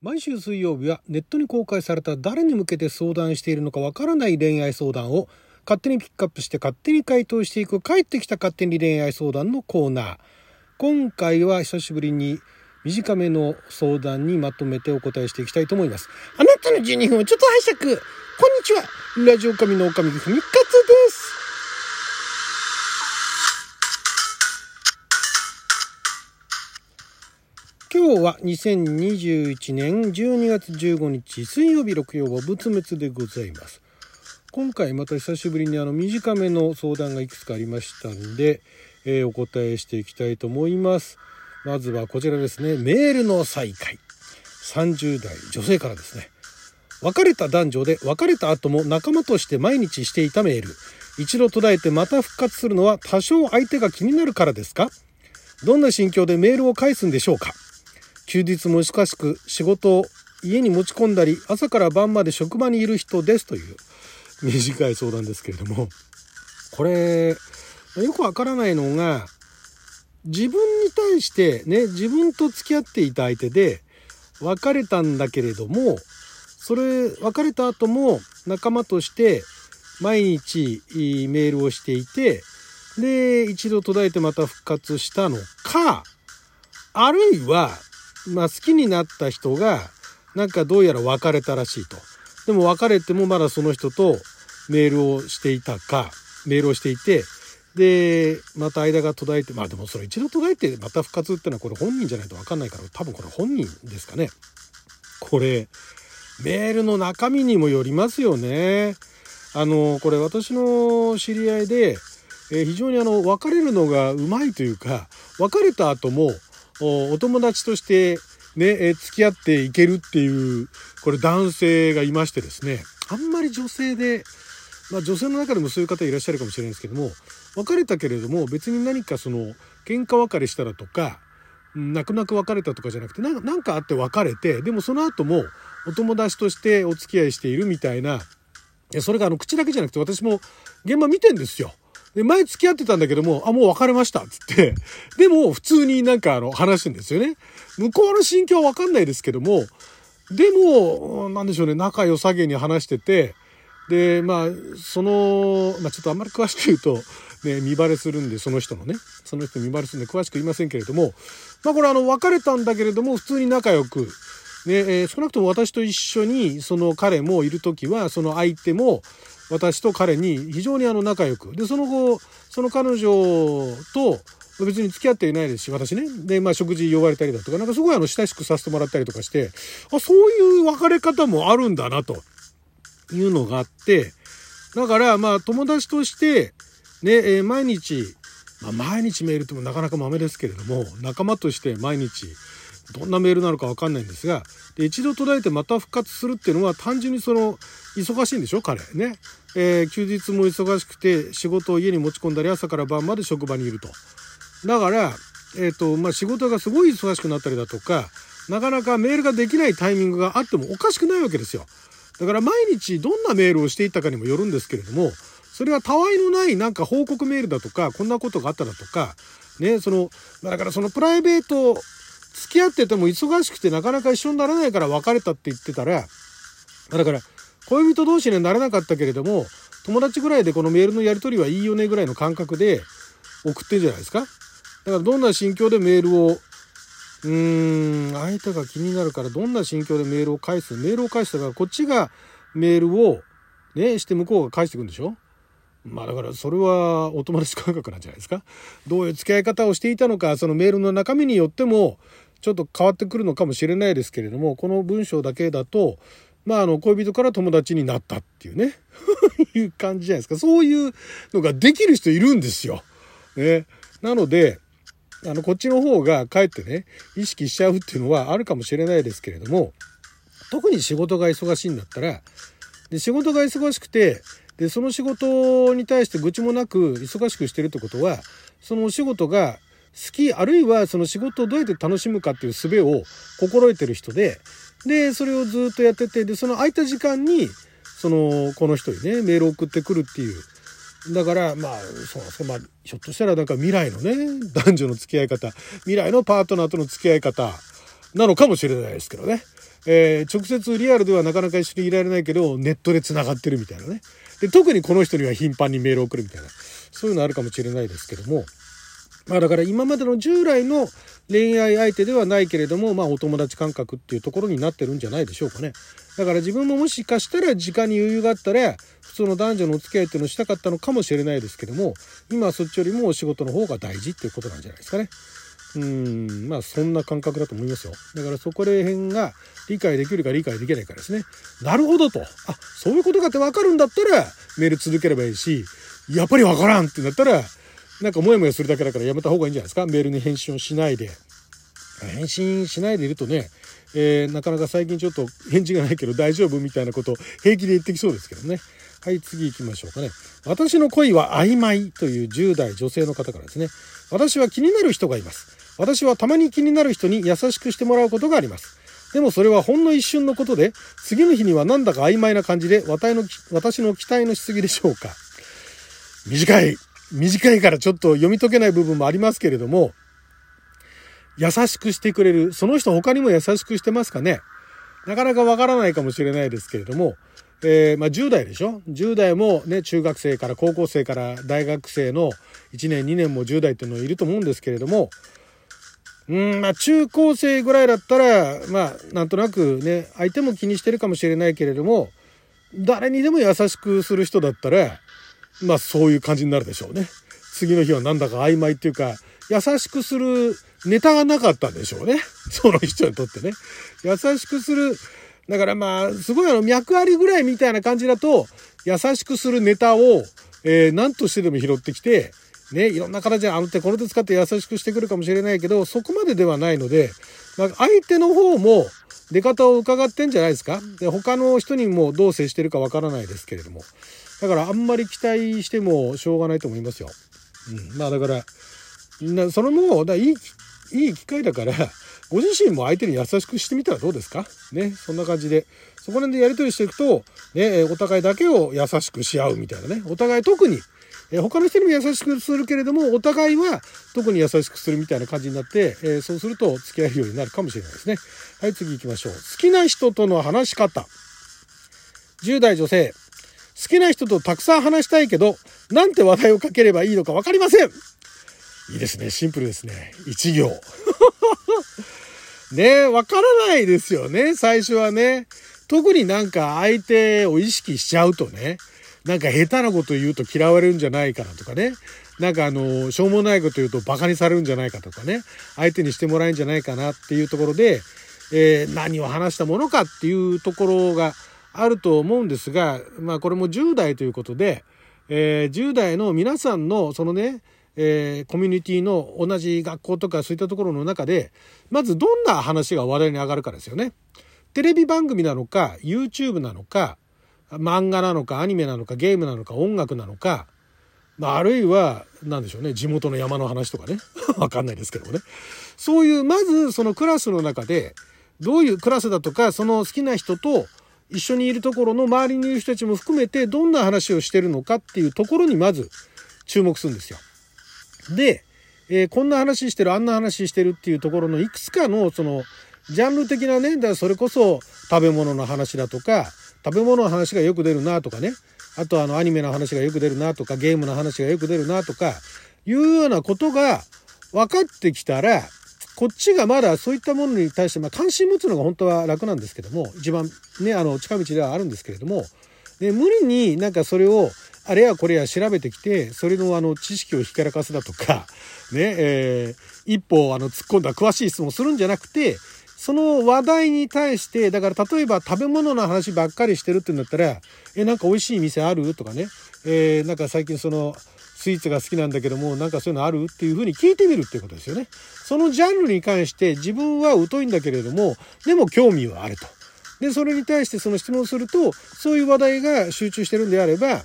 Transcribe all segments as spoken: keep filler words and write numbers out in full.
毎週水曜日はネットに公開された誰に向けて相談しているのかわからない恋愛相談を勝手にピックアップして勝手に回答していく帰ってきた勝手に恋愛相談のコーナー。今回は久しぶりに短めの相談にまとめてお答えしていきたいと思います。あなたのじゅうにふんをちょっと拝借。こんにちは、ラジオ神のおかみふみかつです。今日はにせんにじゅういちねんじゅうにがつじゅうごにち水曜日、六曜は仏滅でございます。今回また久しぶりにあの短めの相談がいくつかありましたんで、えー、お答えしていきたいと思います。まずはこちらですね。メールの再会、さんじゅうだい女性からですね。別れた男女で別れた後も仲間として毎日していたメール。一度途絶えてまた復活するのは多少相手が気になるからですか？どんな心境でメールを返すんでしょうか？休日も忙しく仕事を家に持ち込んだり朝から晩まで職場にいる人です、という短い相談ですけれども、これよくわからないのが、自分に対してね、自分と付き合っていた相手で別れたんだけれども、それ別れた後も仲間として毎日メールをしていて、で一度途絶えてまた復活したのか、あるいはまあ、好きになった人がなんかどうやら別れたらしいと。でも別れてもまだその人とメールをしていたか、メールをしていて、でまた間が途絶えて、まあでもそれ一度途絶えてまた復活ってのはこれ本人じゃないと分かんないから、多分これ本人ですかね。これメールの中身にもよりますよね。あのこれ私の知り合いで、えー、非常にあの別れるのがうまいというか、別れた後もお友達としてね、付き合っていけるっていう、これ男性がいましてですね、あんまり女性で、まあ女性の中でもそういう方いらっしゃるかもしれないですけども、別れたけれども別に何かその喧嘩別れしたらとか、泣く泣く別れたとかじゃなくて、なんかあって別れて、でもその後もお友達としてお付き合いしているみたいな、それがあの口だけじゃなくて、私も現場見てんですよ。で前付き合ってたんだけども、あ、もう別れましたっつって、でも普通になんかあの話してんですよね。向こうの心境はわかんないですけども、でも、なんでしょうね、仲良さげに話してて、で、まあ、その、まあちょっとあんまり詳しく言うと、ね、見バレするんで、その人のね、その人見バレするんで詳しく言いませんけれども、まあこれあの別れたんだけれども、普通に仲良く、ね、えー、少なくとも私と一緒にその彼もいるときは、その相手も私と彼に非常にあの仲良くで、その後その彼女と別に付き合っていないですし、私ね、でまあ食事呼ばれたりだとか、なんかすごいあの親しくさせてもらったりとかして、あ、そういう別れ方もあるんだなというのがあって、だからまあ友達としてね、えー、毎日、まあ、毎日メールってもなかなかマメですけれども、仲間として毎日どんなメールなのかわかんないんですが、で一度途絶えてまた復活するっていうのは、単純にその忙しいんでしょ彼ね、えー、休日も忙しくて仕事を家に持ち込んだり朝から晩まで職場にいると。だから、えーとまあ、仕事がすごい忙しくなったりだとか、なかなかメールができないタイミングがあってもおかしくないわけですよ。だから毎日どんなメールをしていたかにもよるんですけれども、それはたわいのないなんか報告メールだとか、こんなことがあっただとかね、そのだからそのプライベート付き合ってても忙しくてなかなか一緒にならないから別れたって言ってたら、だから恋人同士にはなれなかったけれども友達ぐらいでこのメールのやり取りはいいよねぐらいの感覚で送ってるじゃないですか。だからどんな心境でメールを、うーん、相手が気になるからどんな心境でメールを返す、メールを返したからこっちがメールをねして向こうが返してくるんでしょ。まあだからそれはお友達感覚なんじゃないですか。どういう付き合い方をしていたのか、そのメールの中身によってもちょっと変わってくるのかもしれないですけれども、この文章だけだと、まああの恋人から友達になったっていうねいう感じじゃないですか。そういうのができる人いるんですよ。ね、なのであのこっちの方がかえってね意識しちゃうっていうのはあるかもしれないですけれども、特に仕事が忙しいんだったら、で仕事が忙しくて、でその仕事に対して愚痴もなく忙しくしてるってことは、そのお仕事が好き、あるいはその仕事をどうやって楽しむかっていう術を心得てる人で、でそれをずっとやってて、でその空いた時間にそのこの人にねメールを送ってくるっていう、だからまあそうそう、まあひょっとしたらなんか未来のね男女の付き合い方、未来のパートナーとの付き合い方なのかもしれないですけどね、えー、直接リアルではなかなか一緒にいられないけどネットでつながってるみたいなね。で特にこの人には頻繁にメールを送るみたいな、そういうのあるかもしれないですけども、まあだから今までの従来の恋愛相手ではないけれども、まあお友達感覚っていうところになってるんじゃないでしょうかね。だから自分ももしかしたら時間に余裕があったら普通の男女のお付き合いっていうのをしたかったのかもしれないですけども、今はそっちよりもお仕事の方が大事っていうことなんじゃないですかね。うーん、まあそんな感覚だと思いますよ。だからそこら辺が理解できるか理解できないかですね。なるほどと、あ、そういうことかって分かるんだったらメール続ければいいし、やっぱり分からんってなったらなんかモヤモヤするだけだからやめた方がいいんじゃないですか。メールに返信をしないで、返信しないでいるとね、えー、なかなか最近ちょっと返事がないけど大丈夫みたいなことを平気で言ってきそうですけどね。はい、次行きましょうかね。私の恋は曖昧というじゅう代女性の方からですね。私は気になる人がいます。私はたまに気になる人に優しくしてもらうことがあります。でもそれはほんの一瞬のことで、次の日にはなんだか曖昧な感じで私の、私の期待のしすぎでしょうか。短い短いからちょっと読み解けない部分もありますけれども、優しくしてくれる、その人他にも優しくしてますかね。なかなかわからないかもしれないですけれども、えー、まあじゅう代でしょ。じゅう代もね、中学生から高校生から大学生のいちねんにねんもじゅう代っていうのいると思うんですけれども、うーん、まあ中高生ぐらいだったら、まあなんとなくね、相手も気にしてるかもしれないけれども、誰にでも優しくする人だったら、まあそういう感じになるでしょうね。次の日はなんだか曖昧っていうか、優しくするネタがなかったんでしょうね、その人にとってね。優しくする、だからまあすごいあの脈ありぐらいみたいな感じだと、優しくするネタを、えー、何としてでも拾ってきてね、いろんな形であの手この手使って優しくしてくるかもしれないけど、そこまでではないので、まあ、相手の方も出方を伺ってんじゃないですか。で他の人にもどう接してるかわからないですけれども、だからあんまり期待してもしょうがないと思いますよ。うん、まあだからな、それもだいいいい機会だから、ご自身も相手に優しくしてみたらどうですかね。そんな感じでそこら辺でやり取りしていくとね、お互いだけを優しくし合うみたいなね。お互い特にえ他の人にも優しくするけれども、お互いは特に優しくするみたいな感じになって、えー、そうすると付き合えるようになるかもしれないですね。はい、次行きましょう。好きな人との話し方。じゅう代女性。好きな人とたくさん話したいけど、なんて話題をかければいいのか分かりません。いいですね、シンプルですね。一行ねえ、分からないですよね、最初はね。特になんか相手を意識しちゃうとね、なんか下手なこと言うと嫌われるんじゃないかなとかね、なんかあのしょうもないこと言うとバカにされるんじゃないかとかね、相手にしてもらえるんじゃないかなっていうところで、えー、何を話したものかっていうところがあると思うんですが、まあこれもじゅう代ということで、えー、じゅう代の皆さんのそのね、えー、コミュニティの同じ学校とかそういったところの中で、まずどんな話が話題に上がるかですよね。テレビ番組なのか YouTube なのか漫画なのかアニメなのかゲームなのか音楽なのか、まあ、あるいは何でしょうね、地元の山の話とかねわかんないですけどもね。そういうまずそのクラスの中でどういうクラスだとか、その好きな人と一緒にいるところの周りにいる人たちも含めてどんな話をしてるのかっていうところにまず注目するんですよ。で、えー、こんな話してるあんな話してるっていうところのいくつかのそのジャンル的なね、だからそれこそ食べ物の話だとか、食べ物の話がよく出るなとかね、あとあのアニメの話がよく出るなとか、ゲームの話がよく出るなとかいうようなことが分かってきたら、こっちがまだそういったものに対して、まあ、関心持つのが本当は楽なんですけども、一番ねあの近道ではあるんですけれども、で無理になんかそれをあれやこれや調べてきて、それのあの知識をひけらかすだとかね、えー、一歩あの突っ込んだ詳しい質問するんじゃなくて、その話題に対して、だから例えば食べ物の話ばっかりしてるってんだったら、えなんか美味しい店あるとかね、えー、なんか最近そのスイーツが好きなんだけどもなんかそういうのあるっていう風に聞いてみるっていうことですよね。そのジャンルに関して自分は疎いんだけれども、でも興味はあると。でそれに対してその質問すると、そういう話題が集中してるんであれば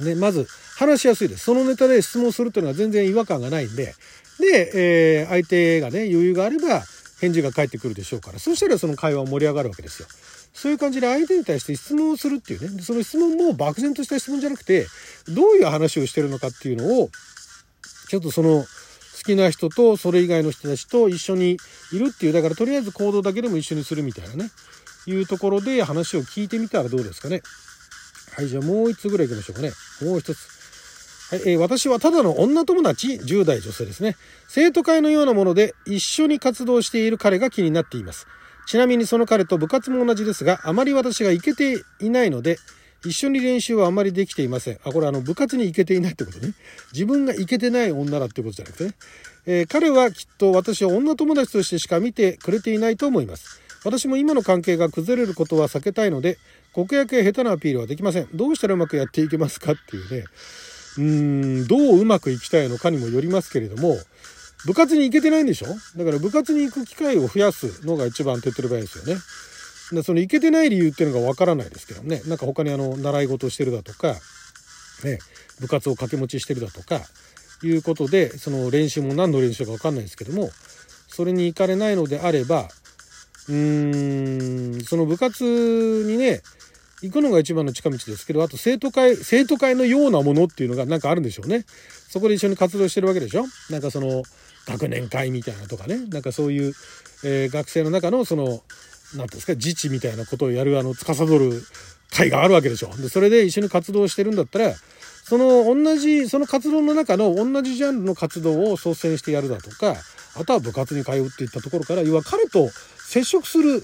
ね、まず話しやすいです。そのネタで質問するというのは全然違和感がないんで、で、えー、相手がね余裕があれば返事が返ってくるでしょうから、そうしたらその会話盛り上がるわけですよ。そういう感じで相手に対して質問をするっていうね、その質問も漠然とした質問じゃなくて、どういう話をしてるのかっていうのをちょっとその好好きな人とそれ以外の人たちと一緒にいるっていう、だからとりあえず行動だけでも一緒にするみたいなね、いうところで話を聞いてみたらどうですかね。はい、じゃあもう一つぐらい行きましょうかね。もう一つ。はい、えー、私はただの女友達、じゅう代女性ですね。生徒会のようなもので一緒に活動している彼が気になっています。ちなみにその彼と部活も同じですが、あまり私が行けていないので、一緒に練習はあまりできていません。あ、これあの部活に行けていないってことね。自分が行けてない女だってことじゃなくてね。えー、彼はきっと私を女友達としてしか見てくれていないと思います。私も今の関係が崩れることは避けたいので、告白や下手なアピールはできません。どうしたらうまくやっていけますかっていうね。うーん、どううまくいきたいのかにもよりますけれども、部活に行けてないんでしょ？だから部活に行く機会を増やすのが一番手っ取り早いですよね。その行けてない理由っていうのがわからないですけどね。なんか他にあの習い事をしてるだとか、ね、部活を掛け持ちしてるだとかいうことで、その練習も何の練習かわかんないですけども、それに行かれないのであれば、うーん、その部活にね、行くのが一番の近道ですけど、あと生徒会、生徒会のようなものっていうのがなんかあるんでしょうね。そこで一緒に活動してるわけでしょ。なんかその学年会みたいなとかね、なんかそういう、えー、学生の中のそのなんですか、自治みたいなことをやる、あの司る会があるわけでしょ。でそれで一緒に活動してるんだったら、その同じその活動の中の同じジャンルの活動を率先してやるだとか、あとは部活に通うっていったところから、要は彼と接触する、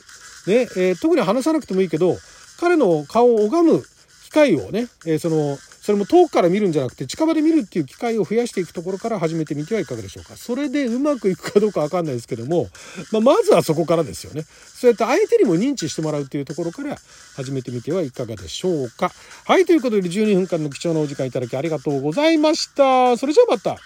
ねえー、特に話さなくてもいいけど、彼の顔を拝む機会をね、えー、そのそれも遠くから見るんじゃなくて近場で見るっていう機会を増やしていくところから始めてみてはいかがでしょうか。それでうまくいくかどうかわかんないですけども、まあ、まずはそこからですよね。そうやって相手にも認知してもらうっていうところから始めてみてはいかがでしょうか。はい、ということでじゅうにふんかんの貴重なお時間いただきありがとうございました。それじゃあまた。